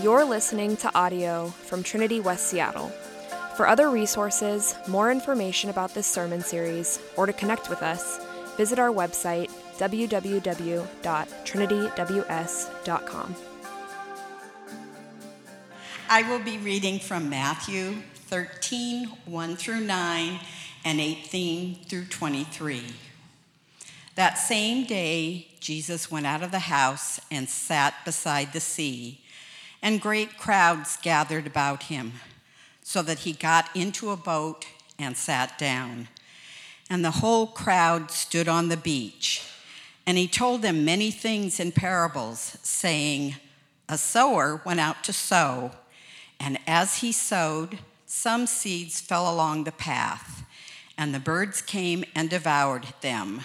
You're listening to audio from Trinity West Seattle. For other resources, more information about this sermon series, or to connect with us, visit our website, www.trinityws.com. I will be reading from Matthew 13:1–9, and 18–23. That same day, Jesus went out of the house and sat beside the sea, and great crowds gathered about him, so that he got into a boat and sat down. And the whole crowd stood on the beach, and he told them many things in parables, saying, "A sower went out to sow, and as he sowed, some seeds fell along the path, and the birds came and devoured them.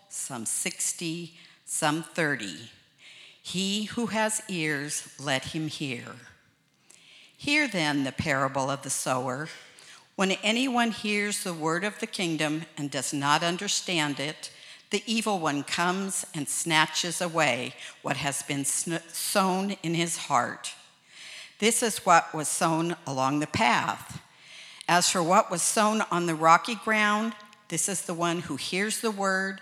some 60, some 30. He who has ears, let him hear. Hear then the parable of the sower. When anyone hears the word of the kingdom and does not understand it, the evil one comes and snatches away what has been sown in his heart. This is what was sown along the path. As for what was sown on the rocky ground, this is the one who hears the word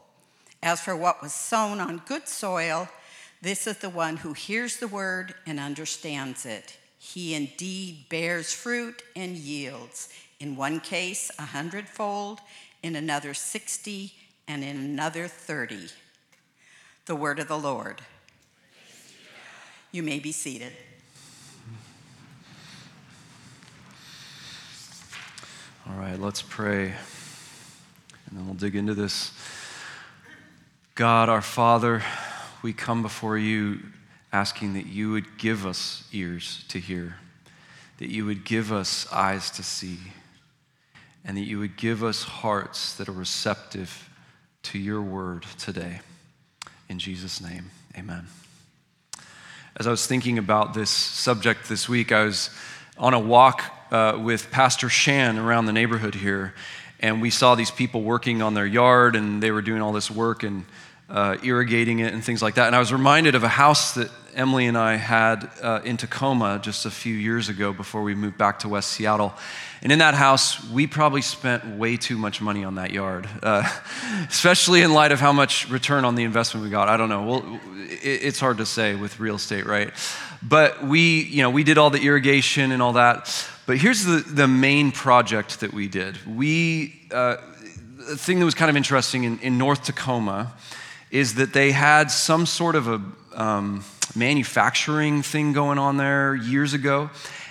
As for what was sown on good soil, this is the one who hears the word and understands it. He indeed bears fruit and yields, in one case 100-fold, in another 60, and in another 30. The word of the Lord. You may be seated. All right, let's pray, and then we'll dig into this. God, our Father, we come before you asking that you would give us ears to hear, that you would give us eyes to see, and that you would give us hearts that are receptive to your word today. In Jesus' name, amen. As I was thinking about this subject this week, I was on a walk with Pastor Shan around the neighborhood here, and we saw these people working on their yard, and they were doing all this work and irrigating it and things like that. And I was reminded of a house that Emily and I had in Tacoma just a few years ago before we moved back to West Seattle. And in that house, we probably spent way too much money on that yard, especially in light of how much return on the investment we got. I don't know. Well, it's hard to say with real estate, right? But we did all the irrigation and all that. But here's the main project that we did. The thing that was kind of interesting in North Tacoma is that they had some sort of a manufacturing thing going on there years ago.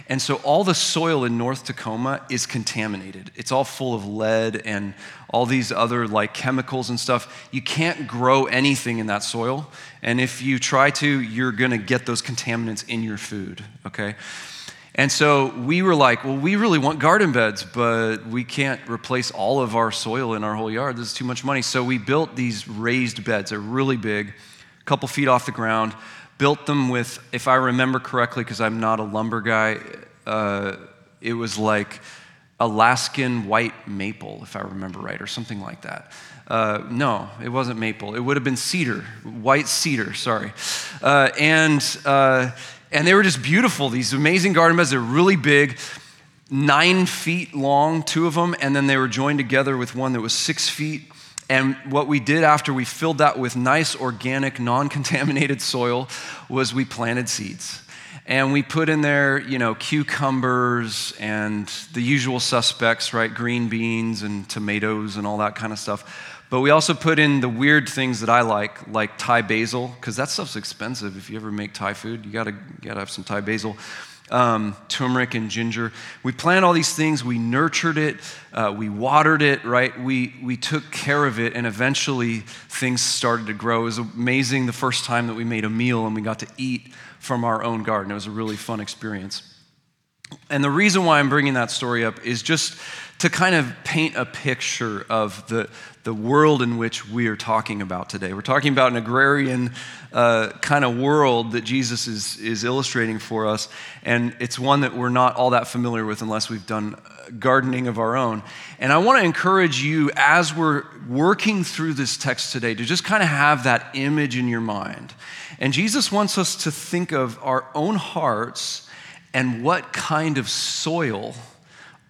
And so all the soil in North Tacoma is contaminated. It's all full of lead and all these other chemicals and stuff. You can't grow anything in that soil. And if you try to, you're gonna get those contaminants in your food, okay? And so we were like, well, we really want garden beds, but we can't replace all of our soil in our whole yard. This is too much money. So we built these raised beds. They're really big, a couple feet off the ground. Built them with, if I remember correctly, because I'm not a lumber guy, it was like Alaskan white maple, if I remember right, or something like that. No, it wasn't maple. It would have been cedar, white cedar, sorry. And they were just beautiful, these amazing garden beds. They're really big, 9 feet long, two of them, and then they were joined together with one that was 6 feet. And what we did after we filled that with nice, organic, non-contaminated soil was we planted seeds. And we put in there, cucumbers and the usual suspects, right? Green beans and tomatoes and all that kind of stuff. But we also put in the weird things that I like Thai basil, because that stuff's expensive. If you ever make Thai food, you gotta have some Thai basil. Turmeric and ginger. We planted all these things. We nurtured it. We watered it, right? We took care of it, and eventually things started to grow. It was amazing the first time that we made a meal and we got to eat from our own garden. It was a really fun experience. And the reason why I'm bringing that story up is just to kind of paint a picture of the world in which we are talking about today. We're talking about an agrarian kind of world that Jesus is illustrating for us, and it's one that we're not all that familiar with unless we've done gardening of our own. And I want to encourage you, as we're working through this text today, to just kind of have that image in your mind. And Jesus wants us to think of our own hearts and what kind of soil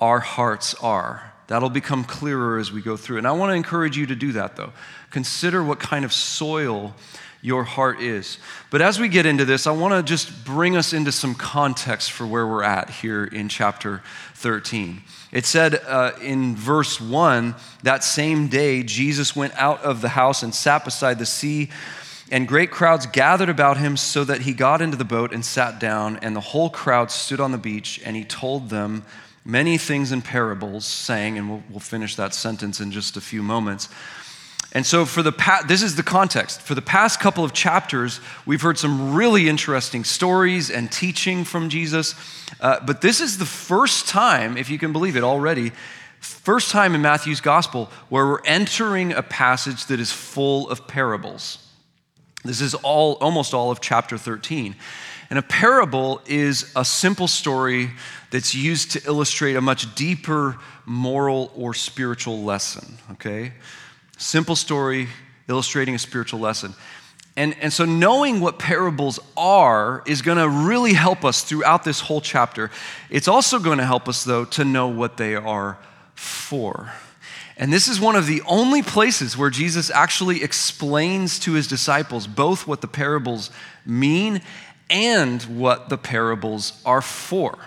our hearts are. That'll become clearer as we go through. And I want to encourage you to do that, though. Consider what kind of soil your heart is. But as we get into this, I want to just bring us into some context for where we're at here in chapter 13. It said in verse 1, that same day, Jesus went out of the house and sat beside the sea, and great crowds gathered about him so that he got into the boat and sat down, and the whole crowd stood on the beach, and he told them many things in parables, saying, and we'll finish that sentence in just a few moments. And so this is the context. For the past couple of chapters, we've heard some really interesting stories and teaching from Jesus, but this is the first time, if you can believe it already, first time in Matthew's gospel where we're entering a passage that is full of parables. This is almost all of chapter 13. And a parable is a simple story that's used to illustrate a much deeper moral or spiritual lesson, okay? Simple story illustrating a spiritual lesson. And so knowing what parables are is going to really help us throughout this whole chapter. It's also going to help us, though, to know what they are for. And this is one of the only places where Jesus actually explains to his disciples both what the parables mean and what the parables are for.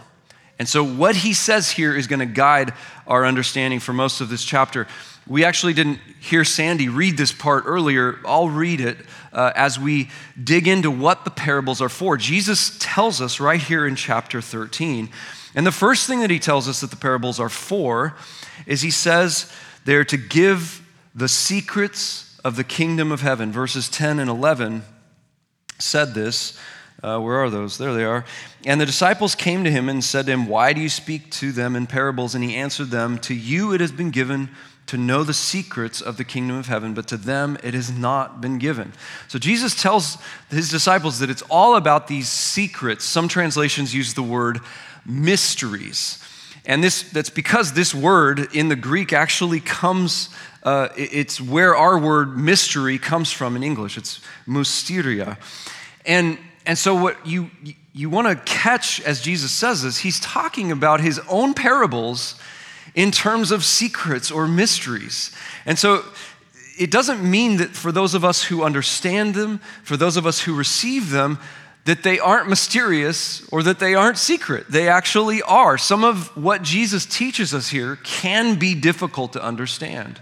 And so what he says here is going to guide our understanding for most of this chapter. We actually didn't hear Sandy read this part earlier. I'll read it as we dig into what the parables are for. Jesus tells us right here in chapter 13. And the first thing that he tells us that the parables are for is he says, they're to give the secrets of the kingdom of heaven. Verses 10 and 11 said this. Where are those? There they are. And the disciples came to him and said to him, "Why do you speak to them in parables?" And he answered them, "To you it has been given to know the secrets of the kingdom of heaven, but to them it has not been given." So Jesus tells his disciples that it's all about these secrets. Some translations use the word mysteries. And that's because this word in the Greek actually comes, it's where our word mystery comes from in English. It's mysteria. And so what you want to catch as Jesus says this, he's talking about his own parables in terms of secrets or mysteries. And so it doesn't mean that for those of us who understand them, for those of us who receive them, that they aren't mysterious or that they aren't secret. They actually are. Some of what Jesus teaches us here can be difficult to understand.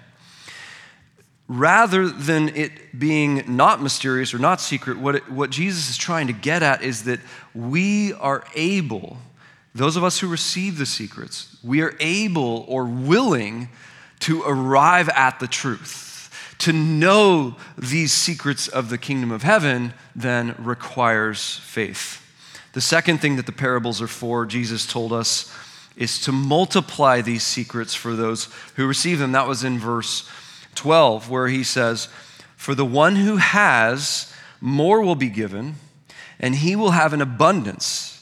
Rather than it being not mysterious or not secret, what Jesus is trying to get at is that we are able, those of us who receive the secrets, we are able or willing to arrive at the truth. To know these secrets of the kingdom of heaven then requires faith. The second thing that the parables are for, Jesus told us, is to multiply these secrets for those who receive them. That was in verse 12, where he says, "For the one who has, more will be given, and he will have an abundance.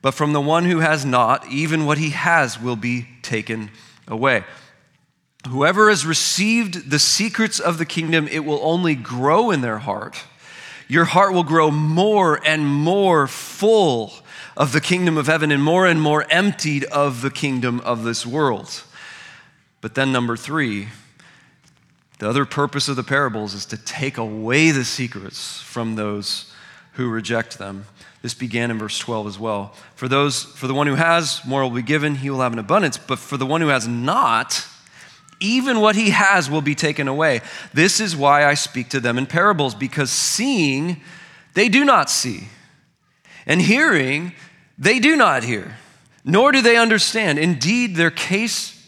But from the one who has not, even what he has will be taken away." Whoever has received the secrets of the kingdom, it will only grow in their heart. Your heart will grow more and more full of the kingdom of heaven and more emptied of the kingdom of this world. But then number 3, The other purpose of the parables is to take away the secrets from those who reject them. This began in verse 12 as well. For the one who has, more will be given, he will have an abundance. But for the one who has not, even what he has will be taken away. This is why I speak to them in parables, because seeing, they do not see, and hearing, they do not hear, nor do they understand. Indeed,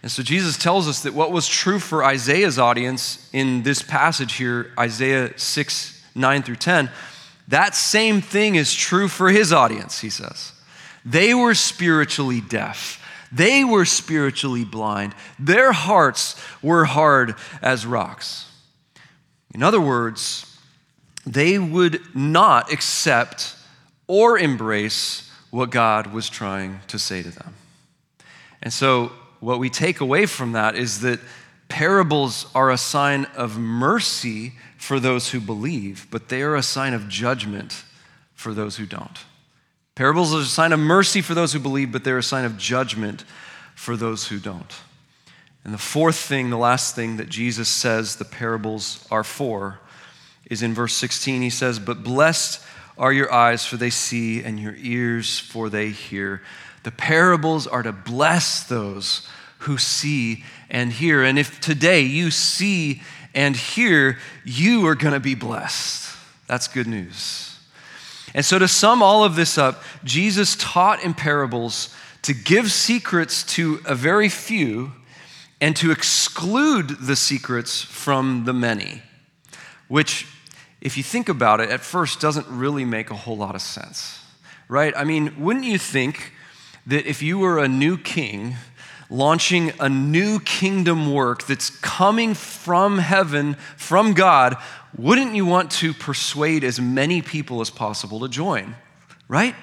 And so Jesus tells us that what was true for Isaiah's audience in this passage here, Isaiah 6, 9 through 10, that same thing is true for his audience, he says. They were spiritually deaf. They were spiritually blind. Their hearts were hard as rocks. In other words, they would not accept or embrace what God was trying to say to them. And so what we take away from that is that parables are a sign of mercy for those who believe, but they are a sign of judgment for those who don't. Parables are a sign of mercy for those who believe, but they're a sign of judgment for those who don't. And the fourth thing, the last thing that Jesus says the parables are for is in verse 16. He says, but blessed are your eyes, for they see, and your ears, for they hear. The parables are to bless those who see and hear. And if today you see and hear, you are going to be blessed. That's good news. And so to sum all of this up, Jesus taught in parables to give secrets to a very few and to exclude the secrets from the many, which, if you think about it, at first doesn't really make a whole lot of sense, right? I mean, wouldn't you think that if you were a new king launching a new kingdom work that's coming from heaven, from God, wouldn't you want to persuade as many people as possible to join, right?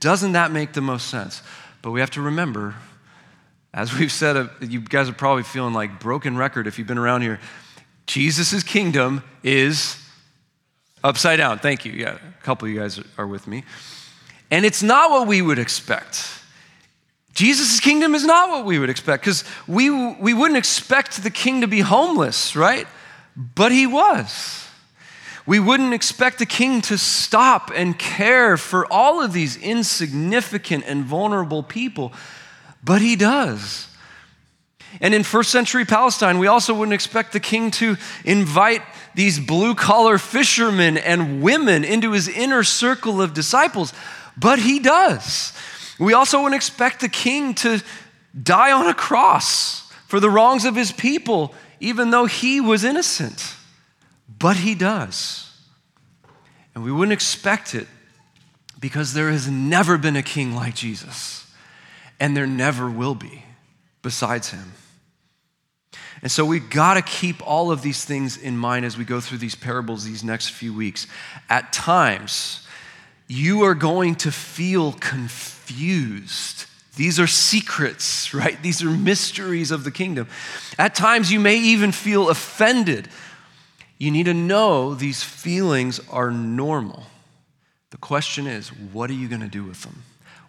Doesn't that make the most sense? But we have to remember, as we've said, you guys are probably feeling like broken record if you've been around here, Jesus' kingdom is upside down. Thank you. Yeah, a couple of you guys are with me. And it's not what we would expect. Jesus' kingdom is not what we would expect, because we wouldn't expect the king to be homeless, right? But he was. We wouldn't expect the king to stop and care for all of these insignificant and vulnerable people, but he does. And in first century Palestine, we also wouldn't expect the king to invite these blue-collar fishermen and women into his inner circle of disciples, but he does. We also wouldn't expect the king to die on a cross for the wrongs of his people, even though he was innocent, but he does. And we wouldn't expect it because there has never been a king like Jesus, and there never will be besides him. And so we gotta keep all of these things in mind as we go through these parables these next few weeks. At times, you are going to feel confused. These are secrets, right? These are mysteries of the kingdom. At times, you may even feel offended. You need to know these feelings are normal. The question is, what are you going to do with them?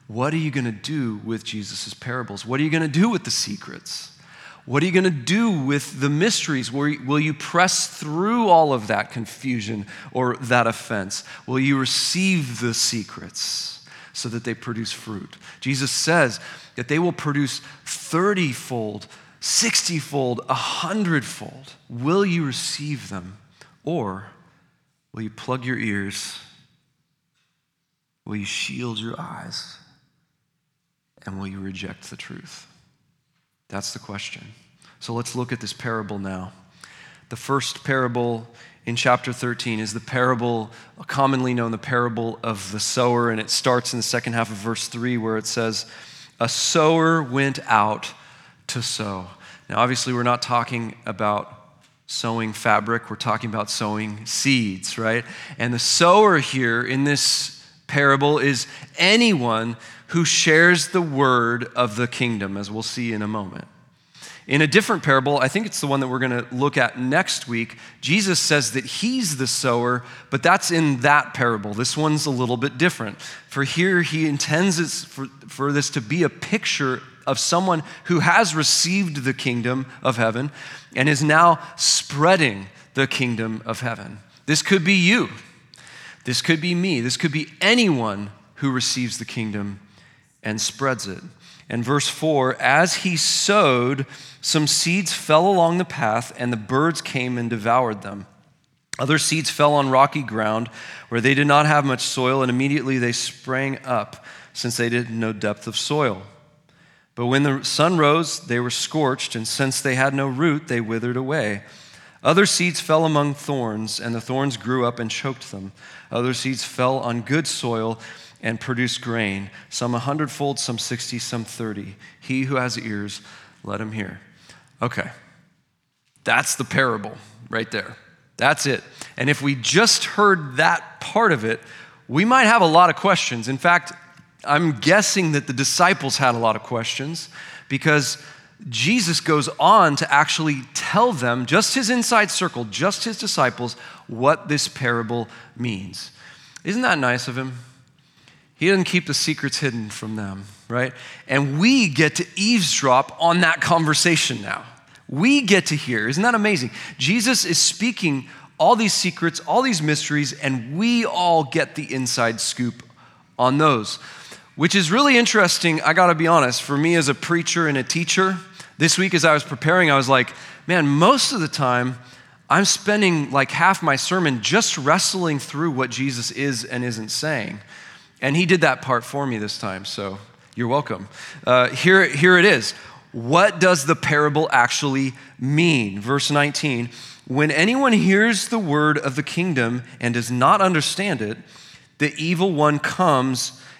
What are you going to do with Jesus' parables? What are you going to do with the secrets? What are you going to do with the mysteries? Will you press through all of that confusion or that offense? Will you receive the secrets so that they produce fruit? Jesus says that they will produce 30-fold, 60-fold, 100-fold. Will you receive them? Or will you plug your ears? Will you shield your eyes? And will you reject the truth? That's the question. So let's look at this parable now. The first parable in chapter 13 is the parable, commonly known the parable of the sower, and it starts in the second half of verse 3 where it says, a sower went out to sow. Now obviously we're not talking about sewing fabric, we're talking about sowing seeds, right? And the sower here in this parable is anyone who shares the word of the kingdom, as we'll see in a moment. In a different parable, I think it's the one that we're going to look at next week, Jesus says that he's the sower, but that's in that parable. This one's a little bit different. For here, he intends it for this to be a picture of someone who has received the kingdom of heaven and is now spreading the kingdom of heaven. This could be you. This could be me. This could be anyone who receives the kingdom and spreads it. And verse 4, as he sowed, some seeds fell along the path, and the birds came and devoured them. Other seeds fell on rocky ground, where they did not have much soil, and immediately they sprang up, since they had no depth of soil. But when the sun rose, they were scorched, and since they had no root, they withered away. Other seeds fell among thorns, and the thorns grew up and choked them. Other seeds fell on good soil, and produce grain, some 100-fold, some 60, some 30. He who has ears, let him hear. Okay, that's the parable right there. That's it. And if we just heard that part of it, we might have a lot of questions. In fact, I'm guessing that the disciples had a lot of questions because Jesus goes on to actually tell them, just his inside circle, just his disciples, what this parable means. Isn't that nice of him? He doesn't keep the secrets hidden from them, right? And we get to eavesdrop on that conversation now. We get to hear. Isn't that amazing? Jesus is speaking all these secrets, all these mysteries, and we all get the inside scoop on those, which is really interesting. I gotta be honest, for me as a preacher and a teacher, this week as I was preparing, I was like, man, most of the time, I'm spending like half my sermon just wrestling through what Jesus is and isn't saying. And he did that part for me this time, so you're welcome. Here it is. What does the parable actually mean? Verse 19, when anyone hears the word of the kingdom and does not understand it, the evil one comes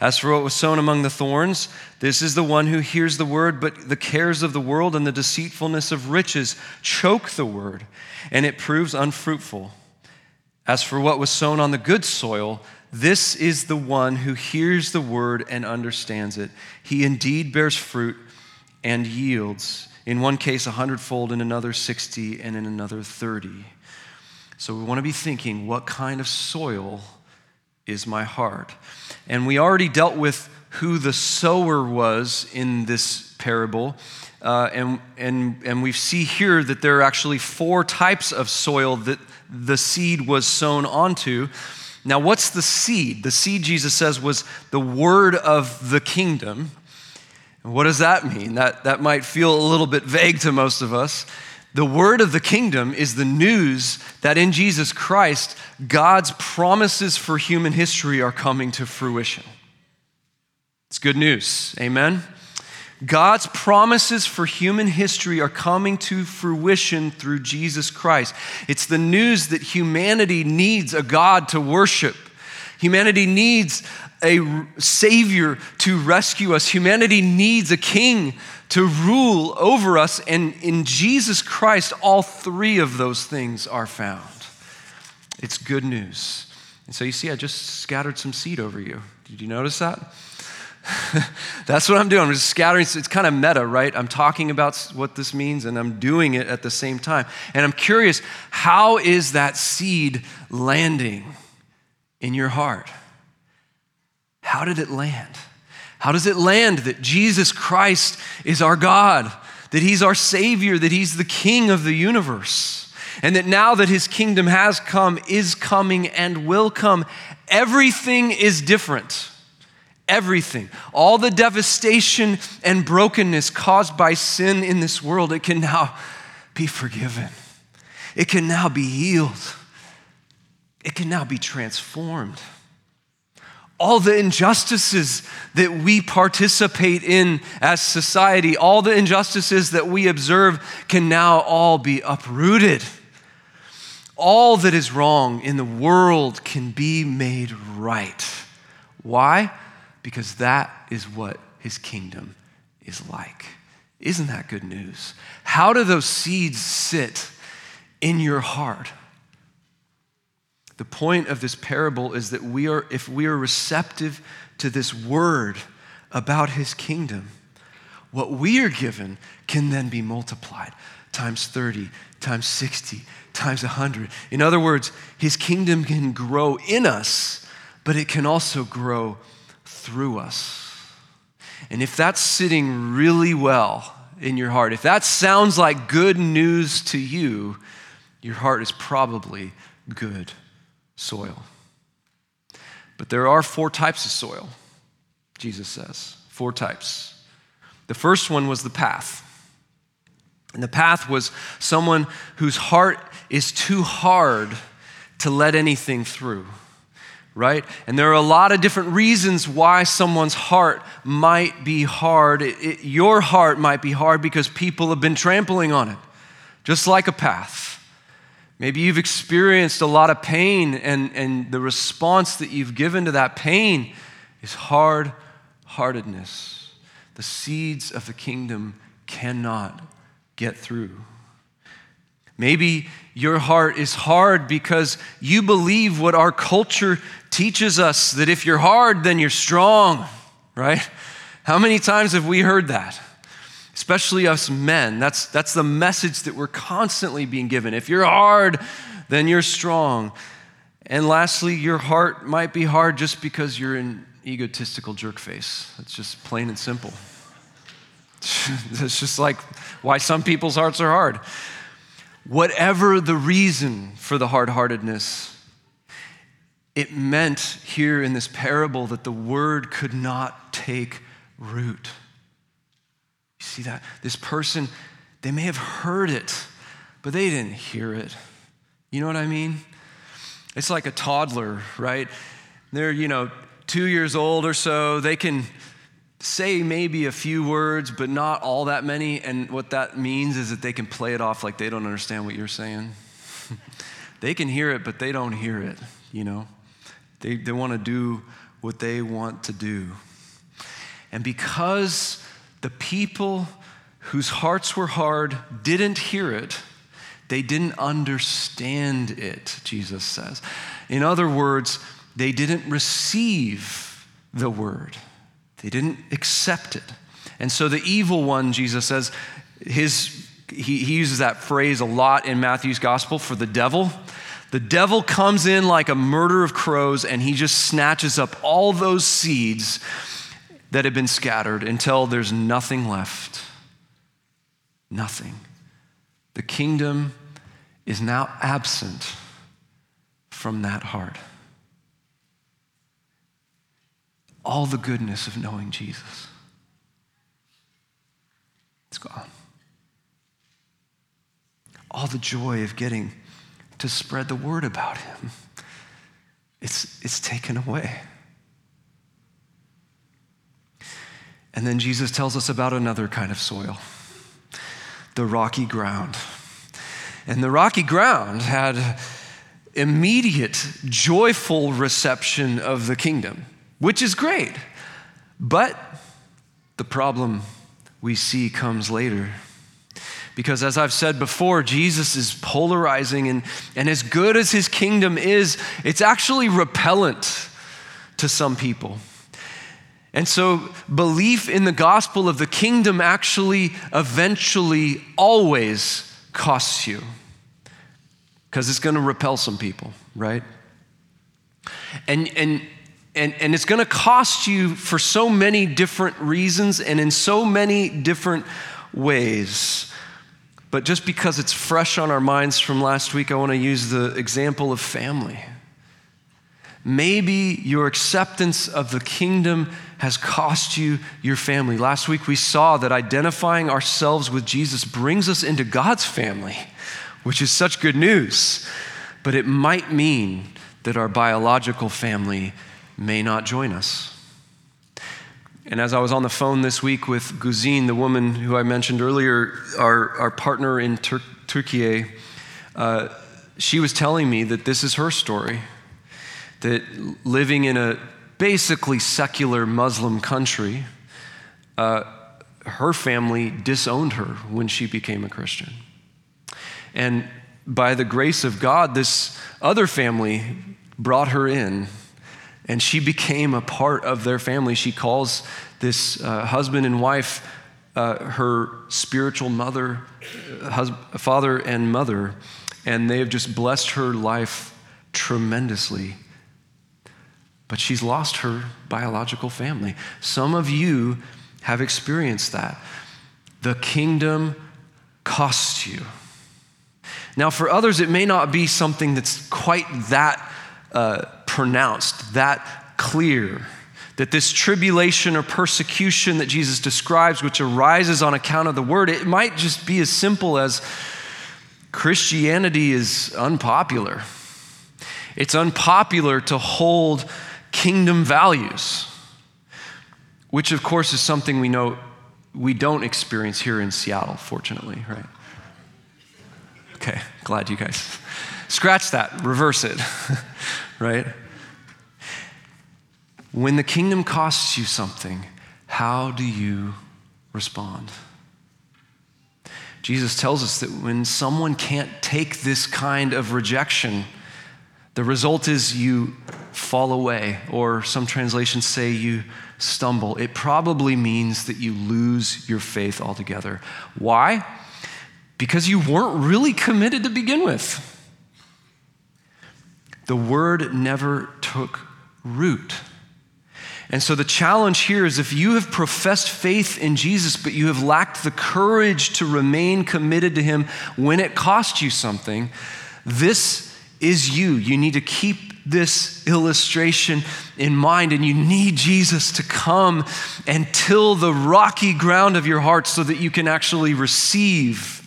As for what was sown among the thorns, this is the one who hears the word, but the cares of the world and the deceitfulness of riches choke the word, and it proves unfruitful. As for what was sown on the good soil, this is the one who hears the word and understands it. He indeed bears fruit and yields. In one case, 100-fold, in another, 60, and in another, 30. So we want to be thinking, what kind of soil is my heart? And we already dealt with who the sower was in this parable. And we see here that there are actually four types of soil that the seed was sown onto. Now, what's the seed? The seed, Jesus says, was the word of the kingdom. What does that mean? That might feel a little bit vague to most of us. The word of the kingdom is the news that in Jesus Christ, God's promises for human history are coming to fruition. It's good news, amen? God's promises for human history are coming to fruition through Jesus Christ. It's the news that humanity needs a God to worship. Humanity needs a savior to rescue us. Humanity needs a king to rule over us. And in Jesus Christ, all three of those things are found. It's good news. And so you see, I just scattered some seed over you. Did you notice that? That's what I'm doing. I'm just scattering. It's kind of meta, right? I'm talking about what this means and I'm doing it at the same time. And I'm curious, how is that seed landing in your heart? How did it land? How does it land that Jesus Christ is our God, that he's our Savior, that he's the King of the universe, and that now that his kingdom has come, is coming, and will come, everything is different. Everything. All the devastation and brokenness caused by sin in this world, it can now be forgiven. It can now be healed. It can now be transformed. all the injustices that we participate in as society, all the injustices that we observe can now all be uprooted. All that is wrong in the world can be made right. Why? Because that is what his kingdom is like. Isn't that good news? How do those seeds sit in your heart? The point of this parable is that if we are receptive to this word about his kingdom, what we are given can then be multiplied times 30, times 60, times 100. In other words, his kingdom can grow in us, but it can also grow through us. And if that's sitting really well in your heart, if that sounds like good news to you, your heart is probably good soil. But there are four types of soil, Jesus says. Four types. The first one was the path. And the path was someone whose heart is too hard to let anything through, right? And there are a lot of different reasons why someone's heart might be hard. Your heart might be hard because people have been trampling on it, just like a path. Maybe you've experienced a lot of pain and the response that you've given to that pain is hard-heartedness. The seeds of the kingdom cannot get through. Maybe your heart is hard because you believe what our culture teaches us, that if you're hard, then you're strong, right? How many times have we heard that? Especially us men, that's the message that we're constantly being given. If you're hard, then you're strong. And lastly, your heart might be hard just because you're an egotistical jerk face. That's just plain and simple. That's just like why some people's hearts are hard. Whatever the reason for the hard-heartedness, it meant here in this parable that the word could not take root. See that? This person, they may have heard it, but they didn't hear it. You know what I mean? It's like a toddler, right? They're, 2 years old or so. They can say maybe a few words, but not all that many. And what that means is that they can play it off like they don't understand what you're saying. They can hear it, but they don't hear it, They want to do what they want to do. And because the people whose hearts were hard didn't hear it, they didn't understand it, Jesus says. In other words, they didn't receive the word. They didn't accept it. And so the evil one, Jesus says, he uses that phrase a lot in Matthew's gospel for the devil. The devil comes in like a murder of crows, and he just snatches up all those seeds that had been scattered until there's nothing left. Nothing. The kingdom is now absent from that heart. All the goodness of knowing Jesus, it's gone. All the joy of getting to spread the word about him, it's taken away. And then Jesus tells us about another kind of soil, the rocky ground. And the rocky ground had immediate, joyful reception of the kingdom, which is great. But the problem we see comes later. Because as I've said before, Jesus is polarizing, and as good as his kingdom is, it's actually repellent to some people. And so belief in the gospel of the kingdom actually eventually always costs you, because it's going to repel some people, right? And it's going to cost you for so many different reasons and in so many different ways. But just because it's fresh on our minds from last week, I want to use the example of family. Maybe your acceptance of the kingdom has cost you your family. Last week we saw that identifying ourselves with Jesus brings us into God's family, which is such good news. But it might mean that our biological family may not join us. And as I was on the phone this week with Guzine, the woman who I mentioned earlier, our partner in Türkiye, she was telling me that this is her story, that living in a basically secular Muslim country, her family disowned her when she became a Christian. And by the grace of God, this other family brought her in, and she became a part of their family. She calls this husband and wife her spiritual mother, father and mother, and they have just blessed her life tremendously. But she's lost her biological family. Some of you have experienced that. The kingdom costs you. Now, for others, it may not be something that's quite that pronounced, that clear, that this tribulation or persecution that Jesus describes, which arises on account of the word, it might just be as simple as Christianity is unpopular. It's unpopular to hold kingdom values, which of course is something we know we don't experience here in Seattle, fortunately, right? Okay, glad you guys. Scratch that, reverse it, right? When the kingdom costs you something, how do you respond? Jesus tells us that when someone can't take this kind of rejection, the result is you fall away, or some translations say you stumble. It probably means that you lose your faith altogether. Why? Because you weren't really committed to begin with. The word never took root. And so the challenge here is if you have professed faith in Jesus, but you have lacked the courage to remain committed to him when it cost you something, this is you. You need to keep this illustration in mind, and you need Jesus to come and till the rocky ground of your heart so that you can actually receive,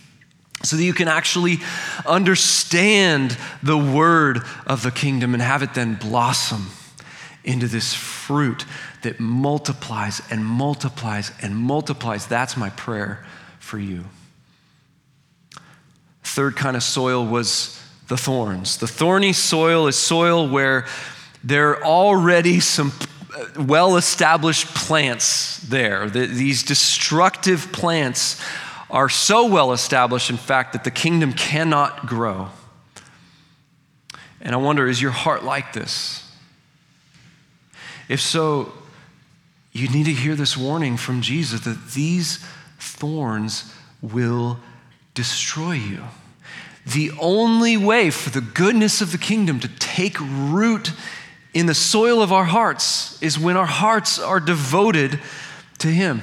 so that you can actually understand the word of the kingdom and have it then blossom into this fruit that multiplies and multiplies and multiplies. That's my prayer for you. Third kind of soil was the thorns. The thorny soil is soil where there are already some well-established plants there. These destructive plants are so well-established, in fact, that the kingdom cannot grow. And I wonder, is your heart like this? If so, you need to hear this warning from Jesus that these thorns will destroy you. The only way for the goodness of the kingdom to take root in the soil of our hearts is when our hearts are devoted to him.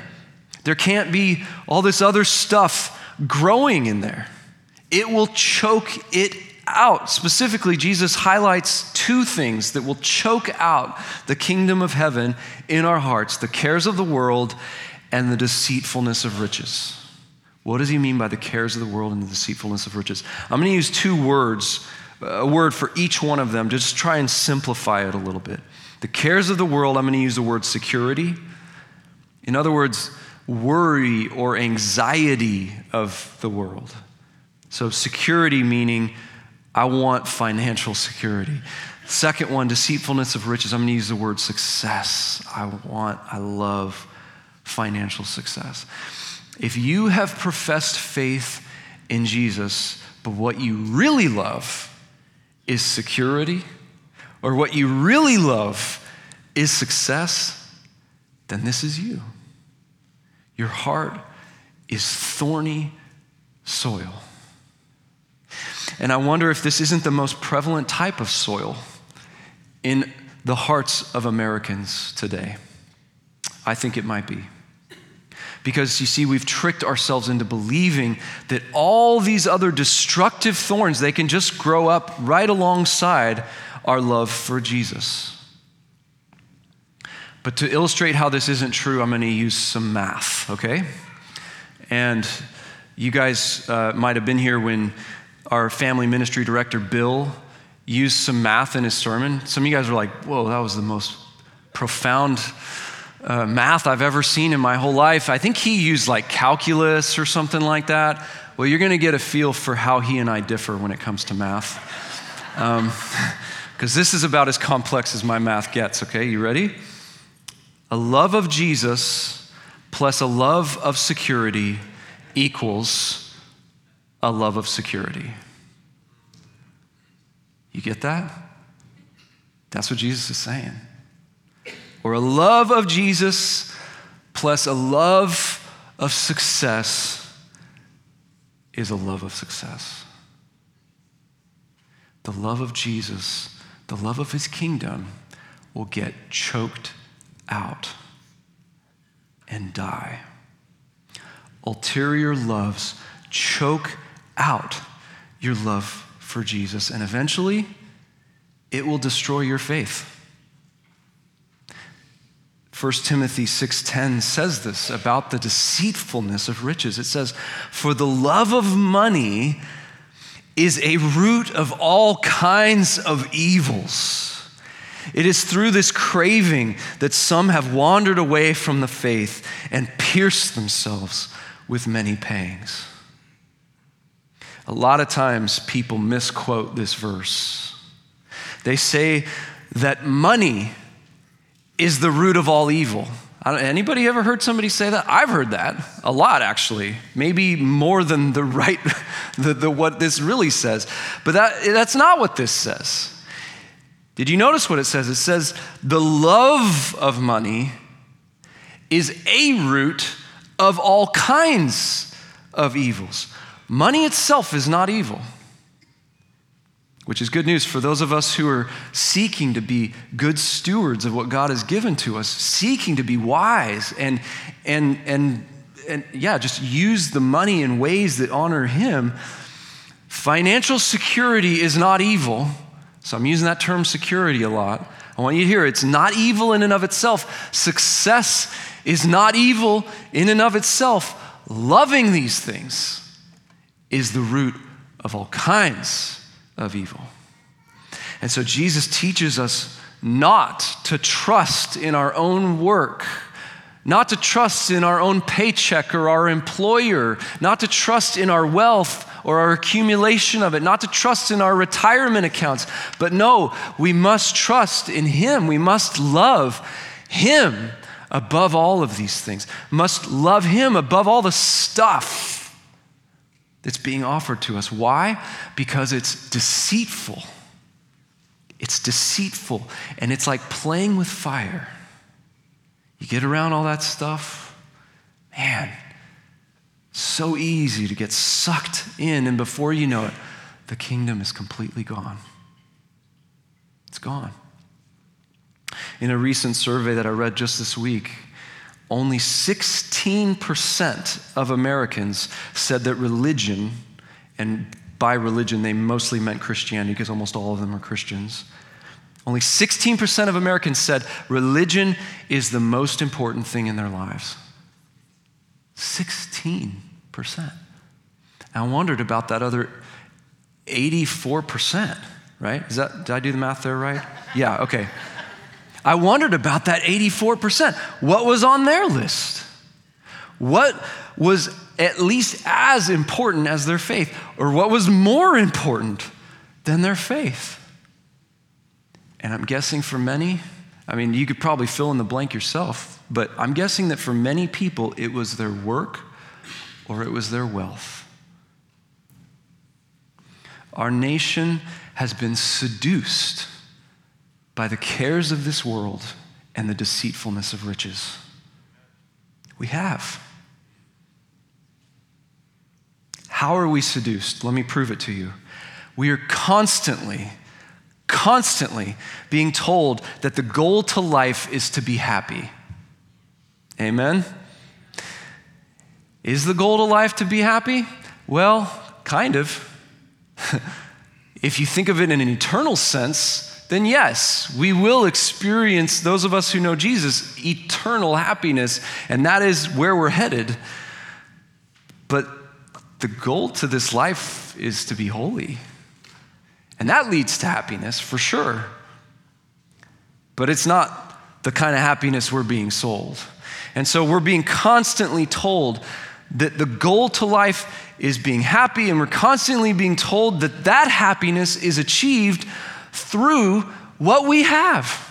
There can't be all this other stuff growing in there. It will choke it out. Specifically, Jesus highlights two things that will choke out the kingdom of heaven in our hearts: the cares of the world and the deceitfulness of riches. What does he mean by the cares of the world and the deceitfulness of riches? I'm going to use two words, a word for each one of them, just try and simplify it a little bit. The cares of the world, I'm going to use the word security. In other words, worry or anxiety of the world. So security meaning I want financial security. Second one, deceitfulness of riches. I'm going to use the word success. I love financial success. If you have professed faith in Jesus, but what you really love is security, or what you really love is success, then this is you. Your heart is thorny soil. And I wonder if this isn't the most prevalent type of soil in the hearts of Americans today. I think it might be. Because you see, we've tricked ourselves into believing that all these other destructive thorns, they can just grow up right alongside our love for Jesus. But to illustrate how this isn't true, I'm going to use some math, okay? And you guys might have been here when our family ministry director, Bill, used some math in his sermon. Some of you guys were like, whoa, that was the most profound math I've ever seen in my whole life. I think he used like calculus or something like that. Well, you're going to get a feel for how he and I differ when it comes to math. Because this is about as complex as my math gets, okay? You ready? A love of Jesus plus a love of security equals a love of security. You get that? That's what Jesus is saying. Or a love of Jesus plus a love of success is a love of success. The love of Jesus, the love of his kingdom will get choked out and die. Ulterior loves choke out your love for Jesus, and eventually it will destroy your faith. 1 Timothy 6:10 says this about the deceitfulness of riches. It says, "For the love of money is a root of all kinds of evils. It is through this craving that some have wandered away from the faith and pierced themselves with many pangs." A lot of times people misquote this verse. They say that money is the root of all evil. Anybody ever heard somebody say that? I've heard that a lot, actually. Maybe more than the right, what this really says. But that's not what this says. Did you notice what it says? It says the love of money is a root of all kinds of evils. Money itself is not evil, which is good news for those of us who are seeking to be good stewards of what God has given to us, seeking to be wise and just use the money in ways that honor him. Financial security is not evil. So I'm using that term security a lot. I want you to hear it's not evil in and of itself. Success is not evil in and of itself. Loving these things is the root of all kinds of evil. And so Jesus teaches us not to trust in our own work, not to trust in our own paycheck or our employer, not to trust in our wealth or our accumulation of it, not to trust in our retirement accounts. But no, we must trust in him. We must love him above all of these things, must love him above all the stuff that's being offered to us. Why? Because it's deceitful. It's deceitful. And it's like playing with fire. You get around all that stuff, man, so easy to get sucked in. And before you know it, the kingdom is completely gone. It's gone. In a recent survey that I read just this week, only 16% of Americans said that religion, and by religion they mostly meant Christianity because almost all of them are Christians. Only 16% of Americans said religion is the most important thing in their lives. 16%. I wondered about that other 84%, right? Did I do the math there right? Yeah, okay. I wondered about that 84%. What was on their list? What was at least as important as their faith? Or what was more important than their faith? And I'm guessing for many, I mean, you could probably fill in the blank yourself, but I'm guessing that for many people, it was their work or it was their wealth. Our nation has been seduced by the cares of this world and the deceitfulness of riches. We have. How are we seduced? Let me prove it to you. We are constantly being told that the goal to life is to be happy. Amen? Is the goal to life to be happy? Well, kind of. If you think of it in an eternal sense, then yes, we will experience, those of us who know Jesus, eternal happiness, and that is where we're headed. But the goal to this life is to be holy. And that leads to happiness, for sure. But it's not the kind of happiness we're being sold. And so we're being constantly told that the goal to life is being happy, and we're constantly being told that that happiness is achieved through what we have,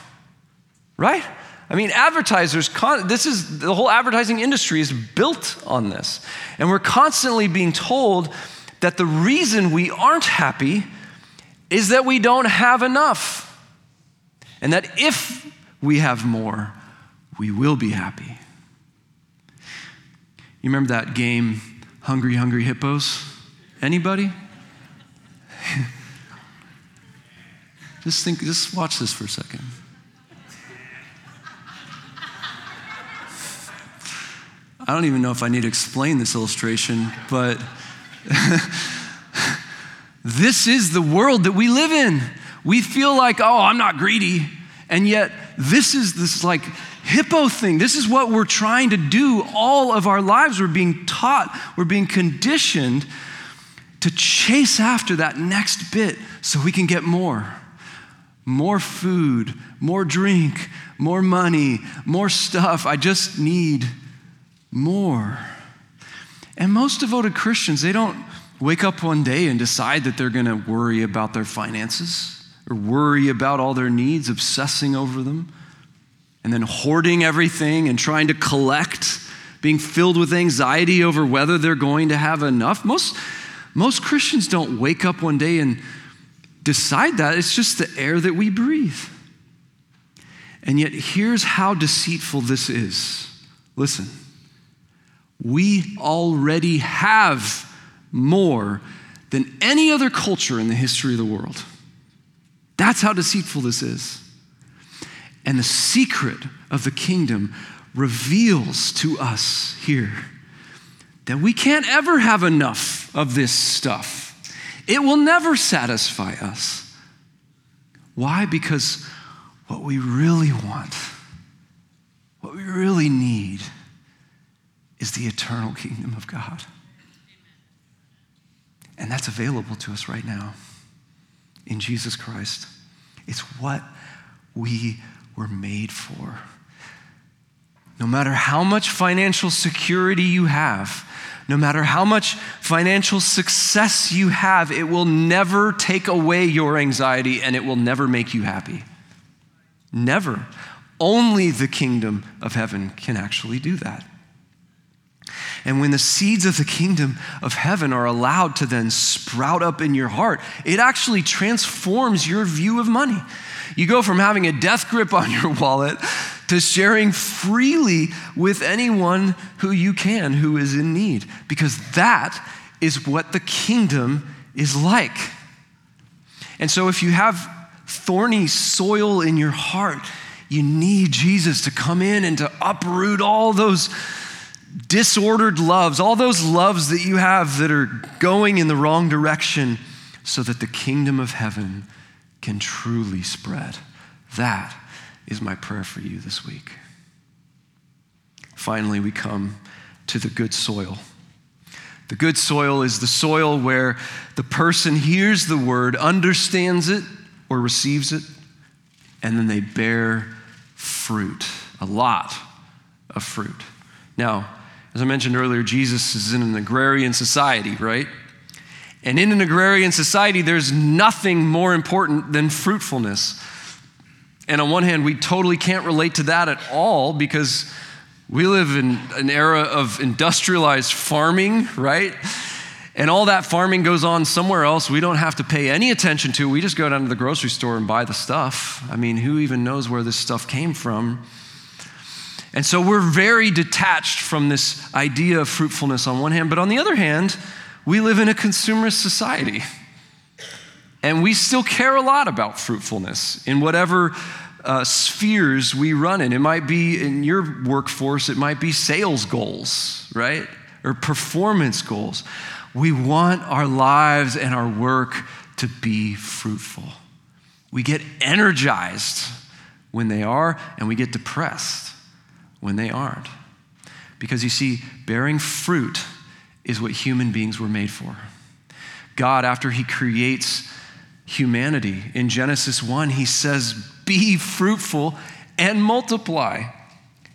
right? I mean, advertisers, this is, the whole advertising industry is built on this. And we're constantly being told that the reason we aren't happy is that we don't have enough. And that if we have more, we will be happy. You remember that game, Hungry Hungry Hippos? Anybody? Just watch this for a second. I don't even know if I need to explain this illustration, but this is the world that we live in. We feel like, oh, I'm not greedy. And yet this is like hippo thing. This is what we're trying to do all of our lives. We're being taught, we're being conditioned to chase after that next bit so we can get more. More food, more drink, more money, more stuff. I just need more. And most devoted Christians, they don't wake up one day and decide that they're going to worry about their finances or worry about all their needs, obsessing over them, and then hoarding everything and trying to collect, being filled with anxiety over whether they're going to have enough. Most Christians don't wake up one day and decide that. It's just the air that we breathe. And yet, here's how deceitful this is. Listen. We already have more than any other culture in the history of the world. That's how deceitful this is. And the secret of the kingdom reveals to us here that we can't ever have enough of this stuff. It will never satisfy us. Why? Because what we really want, what we really need, is the eternal kingdom of God. And that's available to us right now in Jesus Christ. It's what we were made for. No matter how much financial security you have, no matter how much financial success you have, it will never take away your anxiety and it will never make you happy. Never. Only the kingdom of heaven can actually do that. And when the seeds of the kingdom of heaven are allowed to then sprout up in your heart, it actually transforms your view of money. You go from having a death grip on your wallet to sharing freely with anyone who you can who is in need, because that is what the kingdom is like. And so if you have thorny soil in your heart, you need Jesus to come in and to uproot all those disordered loves, all those loves that you have that are going in the wrong direction, so that the kingdom of heaven can truly spread. That is my prayer for you this week. Finally, we come to the good soil. The good soil is the soil where the person hears the word, understands it or receives it, and then they bear fruit, a lot of fruit. Now, as I mentioned earlier, Jesus is in an agrarian society, right? And in an agrarian society, there's nothing more important than fruitfulness. And on one hand, we totally can't relate to that at all because we live in an era of industrialized farming, right? And all that farming goes on somewhere else we don't have to pay any attention to. We just go down to the grocery store and buy the stuff. I mean, who even knows where this stuff came from? And so we're very detached from this idea of fruitfulness on one hand, but on the other hand, we live in a consumerist society. And we still care a lot about fruitfulness in whatever spheres we run in. It might be in your workforce, it might be sales goals, right? Or performance goals. We want our lives and our work to be fruitful. We get energized when they are, and we get depressed when they aren't. Because you see, bearing fruit is what human beings were made for. God, after he creates humanity, in Genesis 1, he says, be fruitful and multiply.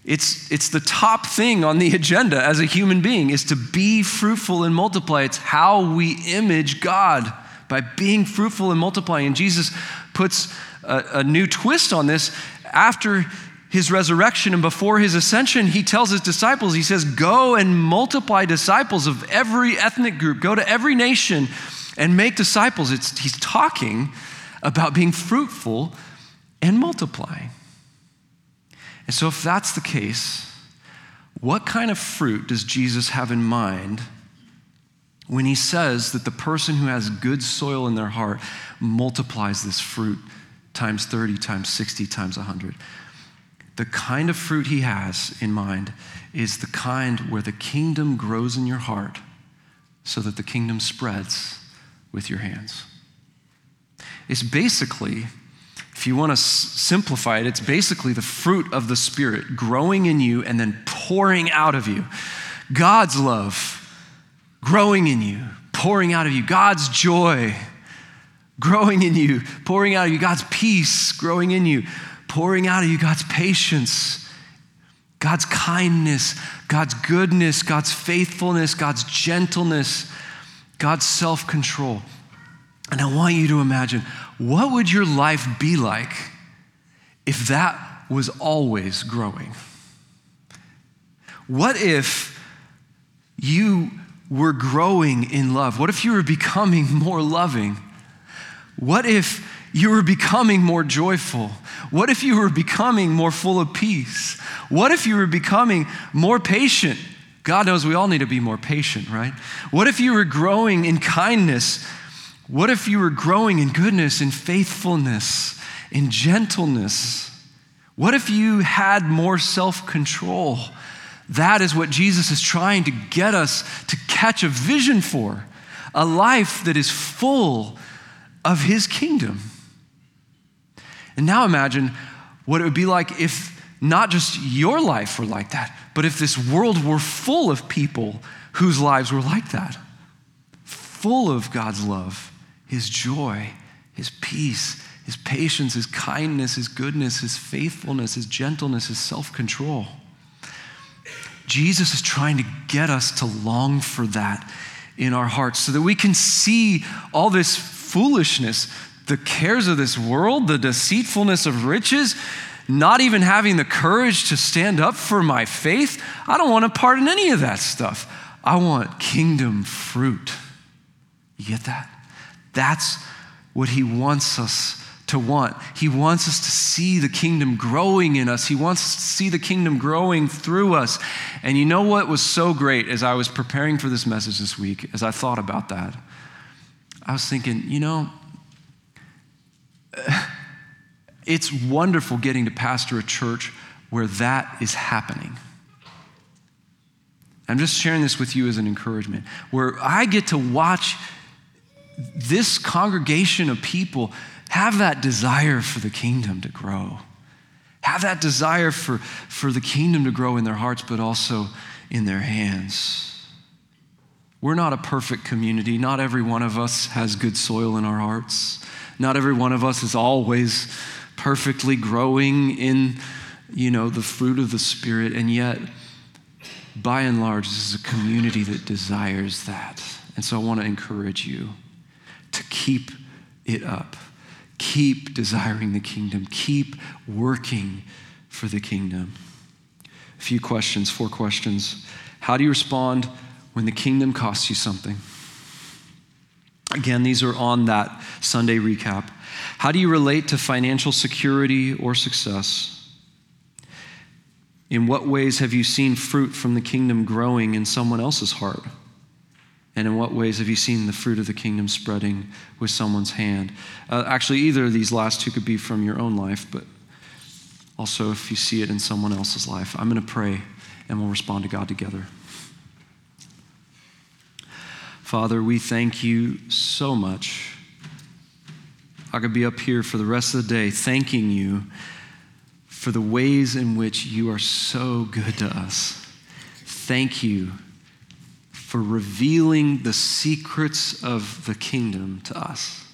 It's the top thing on the agenda as a human being is to be fruitful and multiply. It's how we image God by being fruitful and multiplying. And Jesus puts a new twist on this. After his resurrection and before his ascension, he tells his disciples, he says, go and multiply disciples of every ethnic group. Go to every nation and make disciples. He's talking about being fruitful and multiplying. And so if that's the case, what kind of fruit does Jesus have in mind when he says that the person who has good soil in their heart multiplies this fruit times 30, times 60, times 100? The kind of fruit he has in mind is the kind where the kingdom grows in your heart so that the kingdom spreads with your hands. It's basically, if you want to simplify it, it's basically the fruit of the Spirit growing in you and then pouring out of you. God's love growing in you, pouring out of you. God's joy growing in you, pouring out of you. God's peace growing in you, pouring out of you. God's patience, God's kindness, God's goodness, God's faithfulness, God's gentleness, God's self-control. And I want you to imagine, what would your life be like if that was always growing? What if you were growing in love? What if you were becoming more loving? What if you were becoming more joyful? What if you were becoming more full of peace? What if you were becoming more patient? God knows we all need to be more patient, right? What if you were growing in kindness? What if you were growing in goodness, in faithfulness, in gentleness? What if you had more self-control? That is what Jesus is trying to get us to catch a vision for, a life that is full of his kingdom. And now imagine what it would be like if not just your life were like that, but if this world were full of people whose lives were like that, full of God's love, his joy, his peace, his patience, his kindness, his goodness, his faithfulness, his gentleness, his self-control. Jesus is trying to get us to long for that in our hearts so that we can see all this foolishness, the cares of this world, the deceitfulness of riches, not even having the courage to stand up for my faith. I don't want to pardon any of that stuff. I want kingdom fruit. You get that? That's what he wants us to want. He wants us to see the kingdom growing in us. He wants us to see the kingdom growing through us. And you know what was so great as I was preparing for this message this week, as I thought about that, I was thinking, you know, it's wonderful getting to pastor a church where that is happening. I'm just sharing this with you as an encouragement, where I get to watch this congregation of people have that desire for the kingdom to grow, have that desire for the kingdom to grow in their hearts, but also in their hands. We're not a perfect community. Not every one of us has good soil in our hearts. Not every one of us is always perfectly growing in, the fruit of the Spirit. And yet, by and large, this is a community that desires that. And so I want to encourage you to keep it up. Keep desiring the kingdom. Keep working for the kingdom. A few questions, 4 questions. How do you respond when the kingdom costs you something? Again, these are on that Sunday recap. How do you relate to financial security or success? In what ways have you seen fruit from the kingdom growing in someone else's heart? And in what ways have you seen the fruit of the kingdom spreading with someone's hand? Actually, either of these last two could be from your own life, but also if you see it in someone else's life. I'm going to pray, and we'll respond to God together. Father, we thank you so much. I could be up here for the rest of the day thanking you for the ways in which you are so good to us. Thank you for revealing the secrets of the kingdom to us.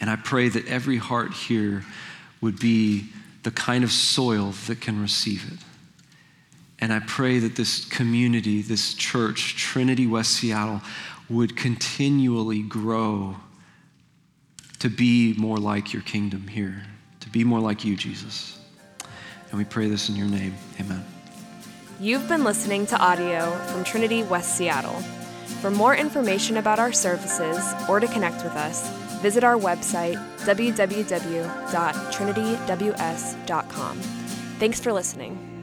And I pray that every heart here would be the kind of soil that can receive it. And I pray that this community, this church, Trinity West Seattle, would continually grow to be more like your kingdom here, to be more like you, Jesus. And we pray this in your name. Amen. You've been listening to audio from Trinity West Seattle. For more information about our services or to connect with us, visit our website, www.trinityws.com. Thanks for listening.